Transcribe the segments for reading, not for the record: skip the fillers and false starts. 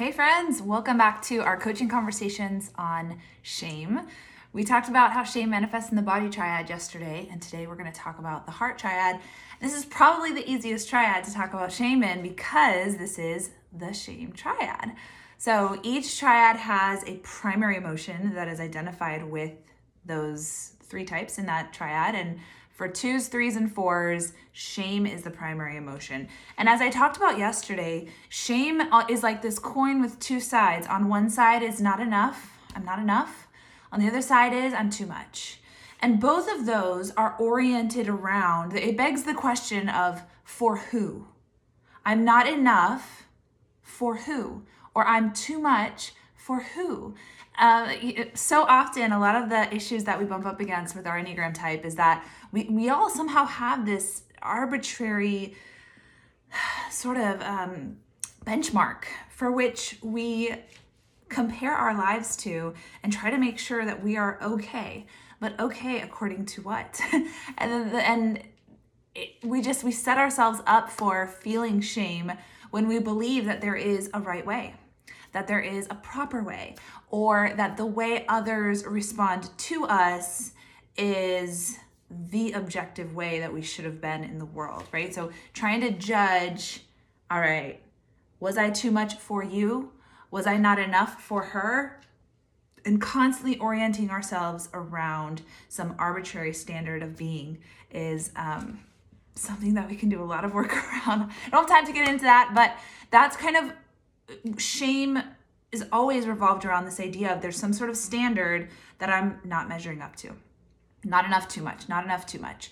Hey friends, welcome back to our coaching conversations on shame. We talked about how shame manifests in the body triad yesterday, and today we're going to talk about the heart triad. This is probably the easiest triad to talk about shame in because this is the shame triad. So each triad has a primary emotion that is identified with those three types in that triad, and for 2s, 3s, and 4s, shame is the primary emotion. And as I talked about yesterday, shame is like this coin with two sides. On one side is not enough, I'm not enough. On the other side is I'm too much. And both of those are oriented around, it begs the question of for who? I'm not enough for who? Or I'm too much for who? So often, a lot of the issues that we bump up against with our Enneagram type is that we all somehow have this arbitrary sort of benchmark for which we compare our lives to and try to make sure that we are okay. But okay according to what? We set ourselves up for feeling shame when we believe that there is a right way, that there is a proper way, or that the way others respond to us is the objective way that we should have been in the world, right? So trying to judge, all right, was I too much for you? Was I not enough for her? And constantly orienting ourselves around some arbitrary standard of being is something that we can do a lot of work around. I don't have time to get into that, but that's kind of shame is always revolved around this idea of there's some sort of standard that I'm not measuring up to. Not enough, too much, not enough, too much.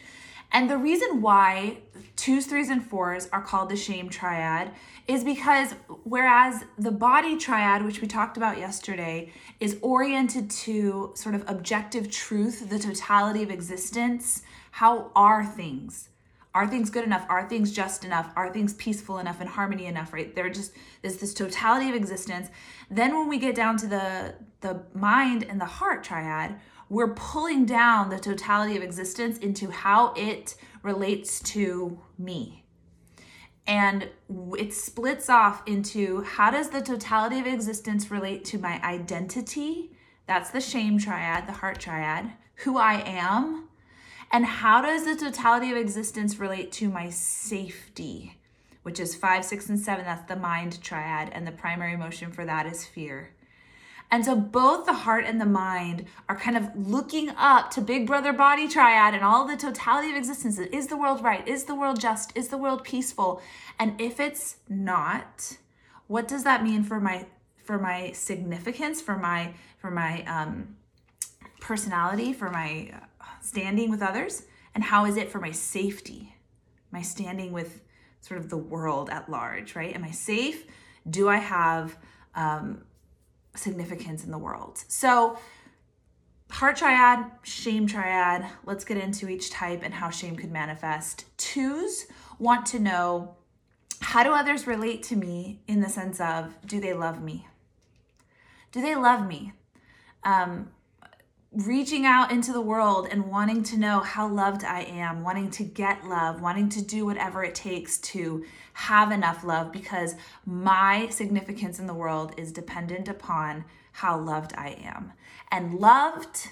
And the reason why 2s, 3s, and 4s are called the shame triad is because whereas the body triad, which we talked about yesterday, is oriented to sort of objective truth, the totality of existence, how are things? Are things good enough? Are things just enough? Are things peaceful enough and harmony enough, right? They're just this totality of existence. Then when we get down to the mind and the heart triad, we're pulling down the totality of existence into how it relates to me. And it splits off into how does the totality of existence relate to my identity? That's the shame triad, the heart triad, who I am. And how does the totality of existence relate to my safety, which is 5, 6, and 7, that's the mind triad, and the primary emotion for that is fear. And so both the heart and the mind are kind of looking up to Big Brother body triad and all the totality of existence. Is the world right? Is the world just? Is the world peaceful? And if it's not, what does that mean for my significance, for my personality, for my standing with others, and how is it for my safety, my standing with sort of the world at large, right? Am I safe? Do I have significance in the world? So heart triad, shame triad, let's get into each type and how shame could manifest. 2s want to know, how do others relate to me in the sense of, do they love me? Do they love me? Reaching out into the world and wanting to know how loved I am, wanting to get love, wanting to do whatever it takes to have enough love because my significance in the world is dependent upon how loved I am. And loved,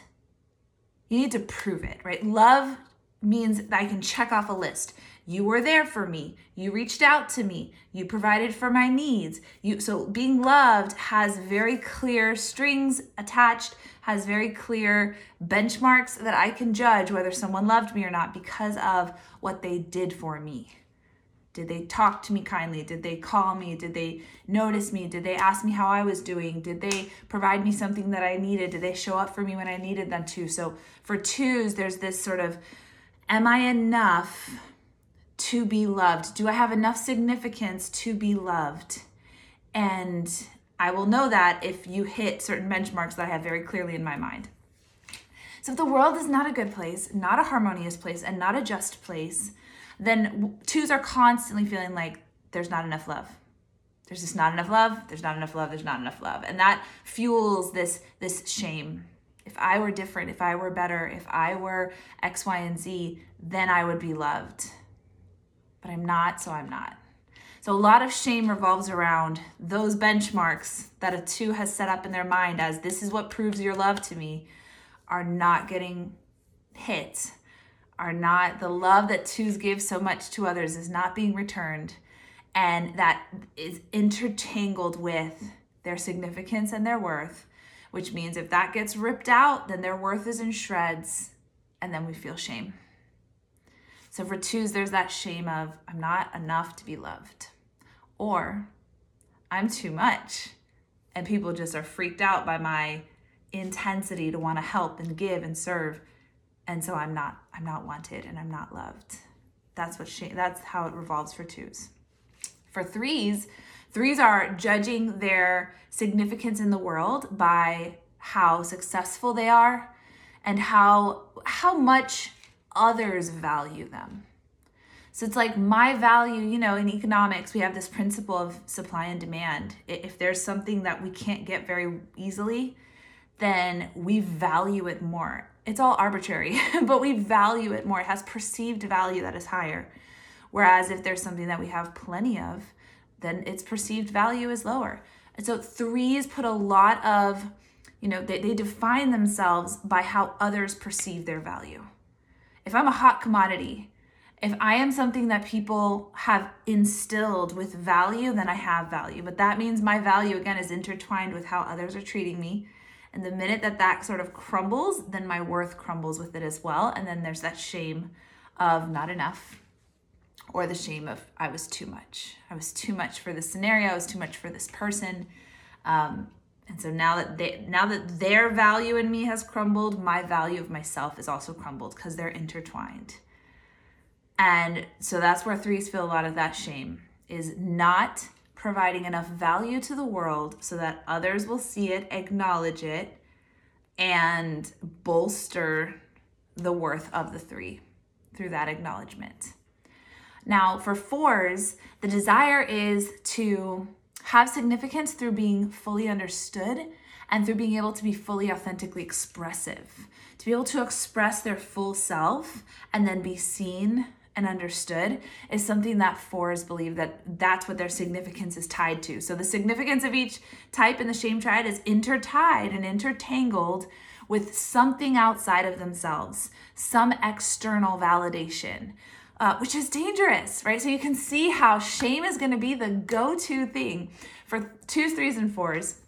you need to prove it, right? Love means that I can check off a list. You were there for me. You reached out to me. You provided for my needs. So being loved has very clear strings attached, has very clear benchmarks that I can judge whether someone loved me or not because of what they did for me. Did they talk to me kindly? Did they call me? Did they notice me? Did they ask me how I was doing? Did they provide me something that I needed? Did they show up for me when I needed them to? So for 2s, there's this sort of, am I enough to be loved? Do I have enough significance to be loved? And I will know that if you hit certain benchmarks that I have very clearly in my mind. So if the world is not a good place, not a harmonious place, and not a just place, then 2s are constantly feeling like there's not enough love. There's just not enough love. There's not enough love. There's not enough love. And that fuels this shame. If I were different, if I were better, if I were X, Y, and Z, then I would be loved. But I'm not, so I'm not. So a lot of shame revolves around those benchmarks that a two has set up in their mind as this is what proves your love to me are not getting hit, are not, the love that twos give so much to others is not being returned. And that is intertangled with their significance and their worth, which means if that gets ripped out, then their worth is in shreds, and then we feel shame. So for twos, there's that shame of, I'm not enough to be loved, or I'm too much, and people just are freaked out by my intensity to want to help and give and serve, and so I'm not wanted and I'm not loved. That's what shame, that's how it revolves for twos. For threes are judging their significance in the world by how successful they are and how much others value them. So it's like my value, you know, in economics, we have this principle of supply and demand. If there's something that we can't get very easily, then we value it more. It's all arbitrary, but we value it more. It has perceived value that is higher. Whereas if there's something that we have plenty of, then its perceived value is lower. And so threes put a lot of, you know, they define themselves by how others perceive their value. If I'm a hot commodity, if I am something that people have instilled with value, then I have value. But that means my value, again, is intertwined with how others are treating me. And the minute that sort of crumbles, then my worth crumbles with it as well. And then there's that shame of not enough. Or the shame of I was too much. I was too much for this scenario. I was too much for this person. And so now that their value in me has crumbled, my value of myself is also crumbled because they're intertwined. And so that's where threes feel a lot of that shame, is not providing enough value to the world so that others will see it, acknowledge it, and bolster the worth of the three through that acknowledgement. Now, for fours, the desire is to have significance through being fully understood and through being able to be fully authentically expressive, to be able to express their full self and then be seen and understood is something that fours believe that that's what their significance is tied to. So the significance of each type in the shame triad is intertied and intertangled with something outside of themselves, some external validation. Which is dangerous, right? So you can see how shame is going to be the go-to thing for twos, threes, and fours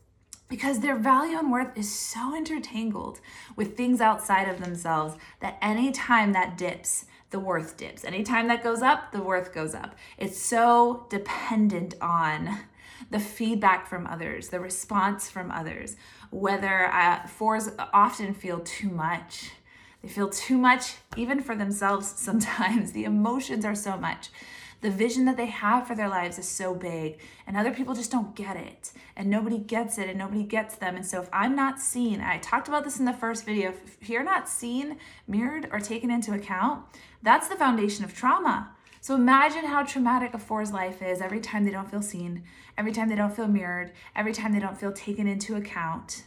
because their value and worth is so intertangled with things outside of themselves that anytime that dips, the worth dips. Anytime that goes up, the worth goes up. It's so dependent on the feedback from others, the response from others, whether fours often feel too much. They feel too much, even for themselves sometimes. The emotions are so much. The vision that they have for their lives is so big, and other people just don't get it, and nobody gets it, and nobody gets them. And so if I'm not seen, I talked about this in the first video, if you're not seen, mirrored, or taken into account, that's the foundation of trauma. So imagine how traumatic a four's life is every time they don't feel seen, every time they don't feel mirrored, every time they don't feel taken into account.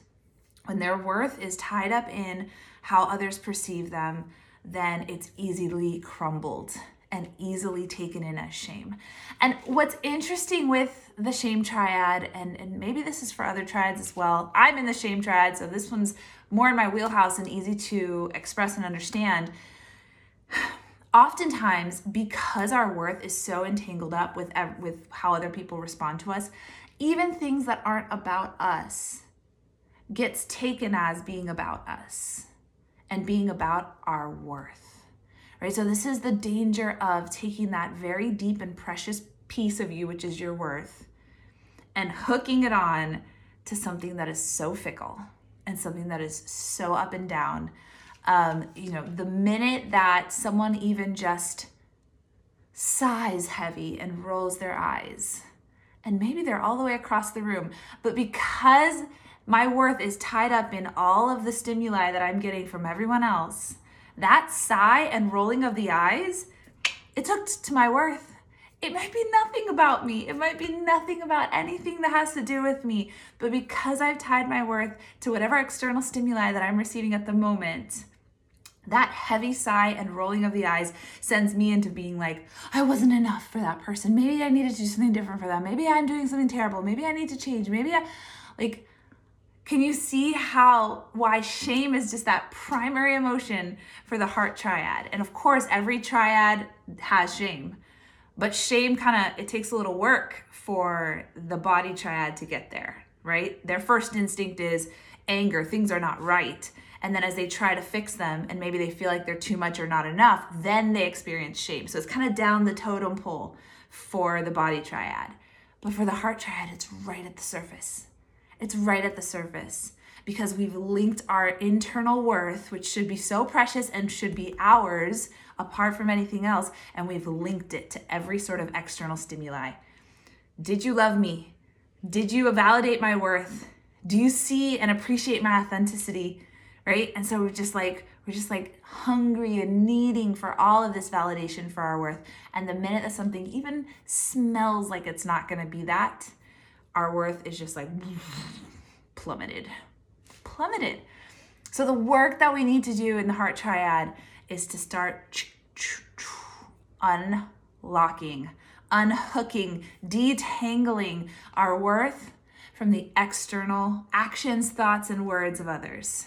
When their worth is tied up in how others perceive them, then it's easily crumbled and easily taken in as shame. And what's interesting with the shame triad, and maybe this is for other triads as well, I'm in the shame triad, so this one's more in my wheelhouse and easy to express and understand. Oftentimes, because our worth is so entangled up with how other people respond to us, even things that aren't about us gets taken as being about us and being about our worth, right? So this is the danger of taking that very deep and precious piece of you, which is your worth, and hooking it on to something that is so fickle and something that is so up and down. You know, the minute that someone even just sighs heavy and rolls their eyes, and maybe they're all the way across the room, but because my worth is tied up in all of the stimuli that I'm getting from everyone else, that sigh and rolling of the eyes, it's hooked to my worth. It might be nothing about me. It might be nothing about anything that has to do with me. But because I've tied my worth to whatever external stimuli that I'm receiving at the moment, That heavy sigh and rolling of the eyes sends me into being like, I wasn't enough for that person. Maybe I needed to do something different for them. Maybe I'm doing something terrible. Maybe I need to change. Maybe I, like, can you see why shame is just that primary emotion for the heart triad? And of course, every triad has shame, but shame it takes a little work for the body triad to get there, right? Their first instinct is anger, things are not right. And then as they try to fix them and maybe they feel like they're too much or not enough, then they experience shame. So it's down the totem pole for the body triad. But for the heart triad, it's right at the surface. It's right at the surface because we've linked our internal worth, which should be so precious and should be ours apart from anything else, and we've linked it to every sort of external stimuli. Did you love me? Did you validate my worth? Do you see and appreciate my authenticity? Right? And so we're just like hungry and needing for all of this validation for our worth. And the minute that something even smells like it's not going to be that, our worth is just like plummeted. So the work that we need to do in the heart triad is to start unlocking, unhooking, detangling our worth from the external actions, thoughts, and words of others.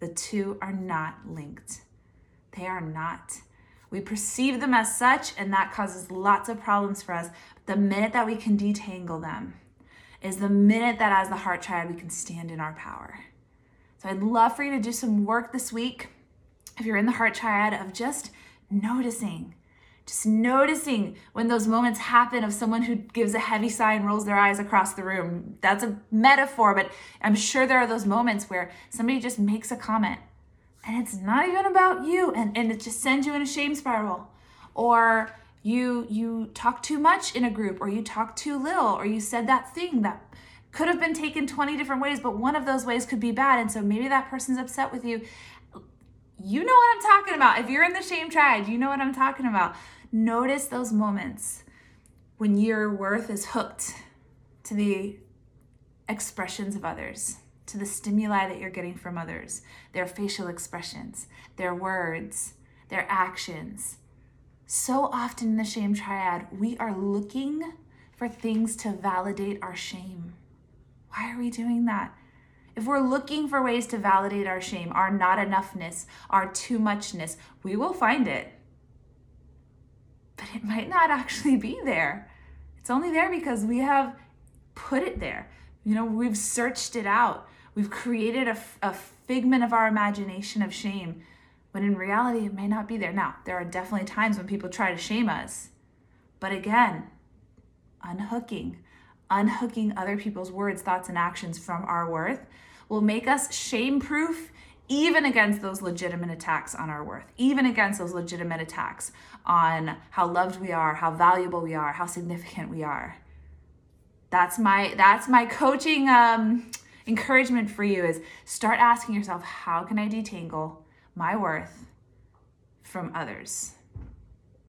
The two are not linked. They are not. We perceive them as such, and that causes lots of problems for us. But the minute that we can detangle them is the minute that as the heart triad, we can stand in our power. So I'd love for you to do some work this week, if you're in the heart triad, of just noticing when those moments happen of someone who gives a heavy sigh and rolls their eyes across the room. That's a metaphor, but I'm sure there are those moments where somebody just makes a comment and it's not even about you, and it just sends you in a shame spiral. Or you talk too much in a group, or you talk too little, or you said that thing that could have been taken 20 different ways, but one of those ways could be bad, and so maybe that person's upset with you. You know what I'm talking about. If you're in the shame triad, you know what I'm talking about. Notice those moments when your worth is hooked to the expressions of others, to the stimuli that you're getting from others, their facial expressions, their words, their actions. So often in the shame triad, we are looking for things to validate our shame. Why are we doing that? If we're looking for ways to validate our shame, our not enoughness, our too muchness, we will find it. But it might not actually be there. It's only there because we have put it there. We've searched it out. We've created a figment of our imagination of shame, when in reality, it may not be there. Now, there are definitely times when people try to shame us. But again, unhooking other people's words, thoughts, and actions from our worth will make us shame-proof even against those legitimate attacks on our worth, even against those legitimate attacks on how loved we are, how valuable we are, how significant we are. That's my coaching encouragement for you is start asking yourself, how can I detangle my worth from others?